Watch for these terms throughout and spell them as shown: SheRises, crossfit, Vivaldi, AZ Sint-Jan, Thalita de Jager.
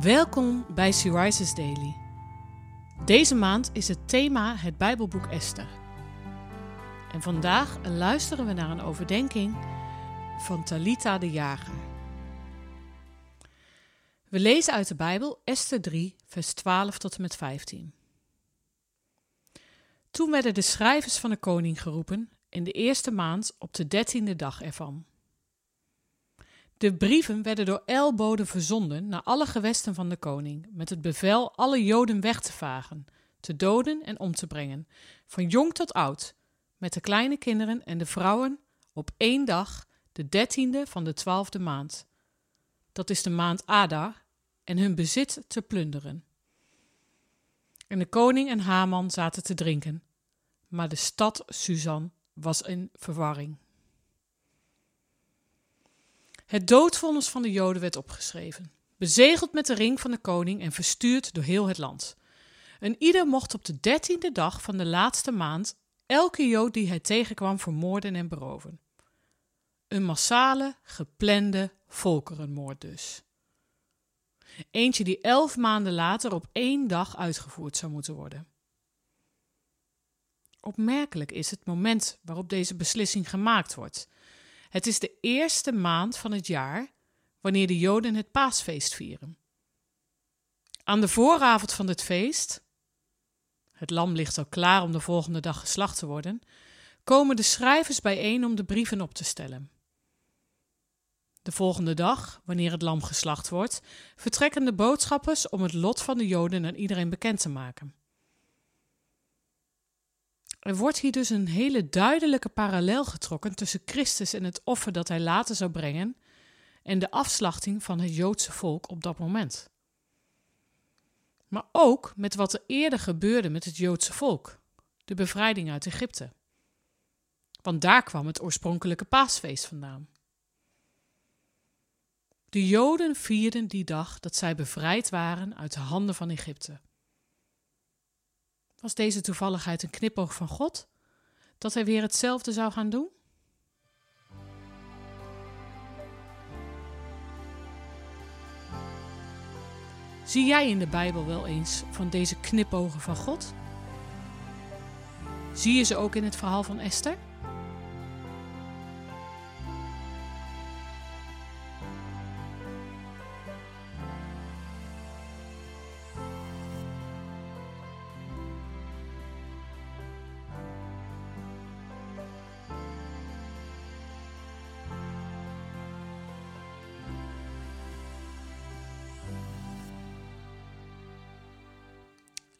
Welkom bij SheRises Daily. Deze maand is het thema het Bijbelboek Esther. En vandaag luisteren we naar een overdenking van Thalita de Jager. We lezen uit de Bijbel Esther 3, vers 12 tot en met 15. Toen werden de schrijvers van de koning geroepen in de eerste maand op de 13e dag ervan. De brieven werden door ijlboden verzonden naar alle gewesten van de koning, met het bevel alle Joden weg te vagen, te doden en om te brengen, van jong tot oud, met de kleine kinderen en de vrouwen, op één dag, de 13e van de 12e maand. Dat is de maand Adar, en hun bezit te plunderen. En de koning en Haman zaten te drinken, maar de stad Susan was in verwarring. Het doodvonnis van de Joden werd opgeschreven, bezegeld met de ring van de koning en verstuurd door heel het land. En ieder mocht op de 13e dag van de laatste maand elke Jood die hij tegenkwam vermoorden en beroven. Een massale, geplande volkerenmoord dus. Eentje die 11 maanden later op één dag uitgevoerd zou moeten worden. Opmerkelijk is het moment waarop deze beslissing gemaakt wordt. Het is de eerste maand van het jaar wanneer de Joden het paasfeest vieren. Aan de vooravond van dit feest, het lam ligt al klaar om de volgende dag geslacht te worden, komen de schrijvers bijeen om de brieven op te stellen. De volgende dag, wanneer het lam geslacht wordt, vertrekken de boodschappers om het lot van de Joden aan iedereen bekend te maken. Er wordt hier dus een hele duidelijke parallel getrokken tussen Christus en het offer dat hij later zou brengen en de afslachting van het Joodse volk op dat moment. Maar ook met wat er eerder gebeurde met het Joodse volk, de bevrijding uit Egypte. Want daar kwam het oorspronkelijke paasfeest vandaan. De Joden vierden die dag dat zij bevrijd waren uit de handen van Egypte. Was deze toevalligheid een knipoog van God, dat hij weer hetzelfde zou gaan doen? Zie jij in de Bijbel wel eens van deze knipogen van God? Zie je ze ook in het verhaal van Esther?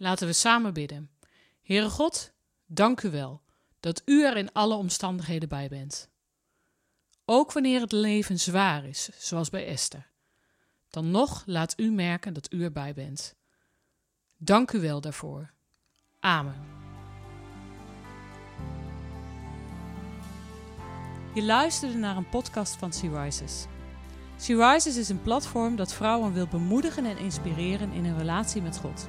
Laten we samen bidden. Heere God, dank u wel dat u er in alle omstandigheden bij bent. Ook wanneer het leven zwaar is, zoals bij Esther. Dan nog laat u merken dat u erbij bent. Dank u wel daarvoor. Amen. Je luisterde naar een podcast van SheRises. SheRises is een platform dat vrouwen wil bemoedigen en inspireren in hun relatie met God.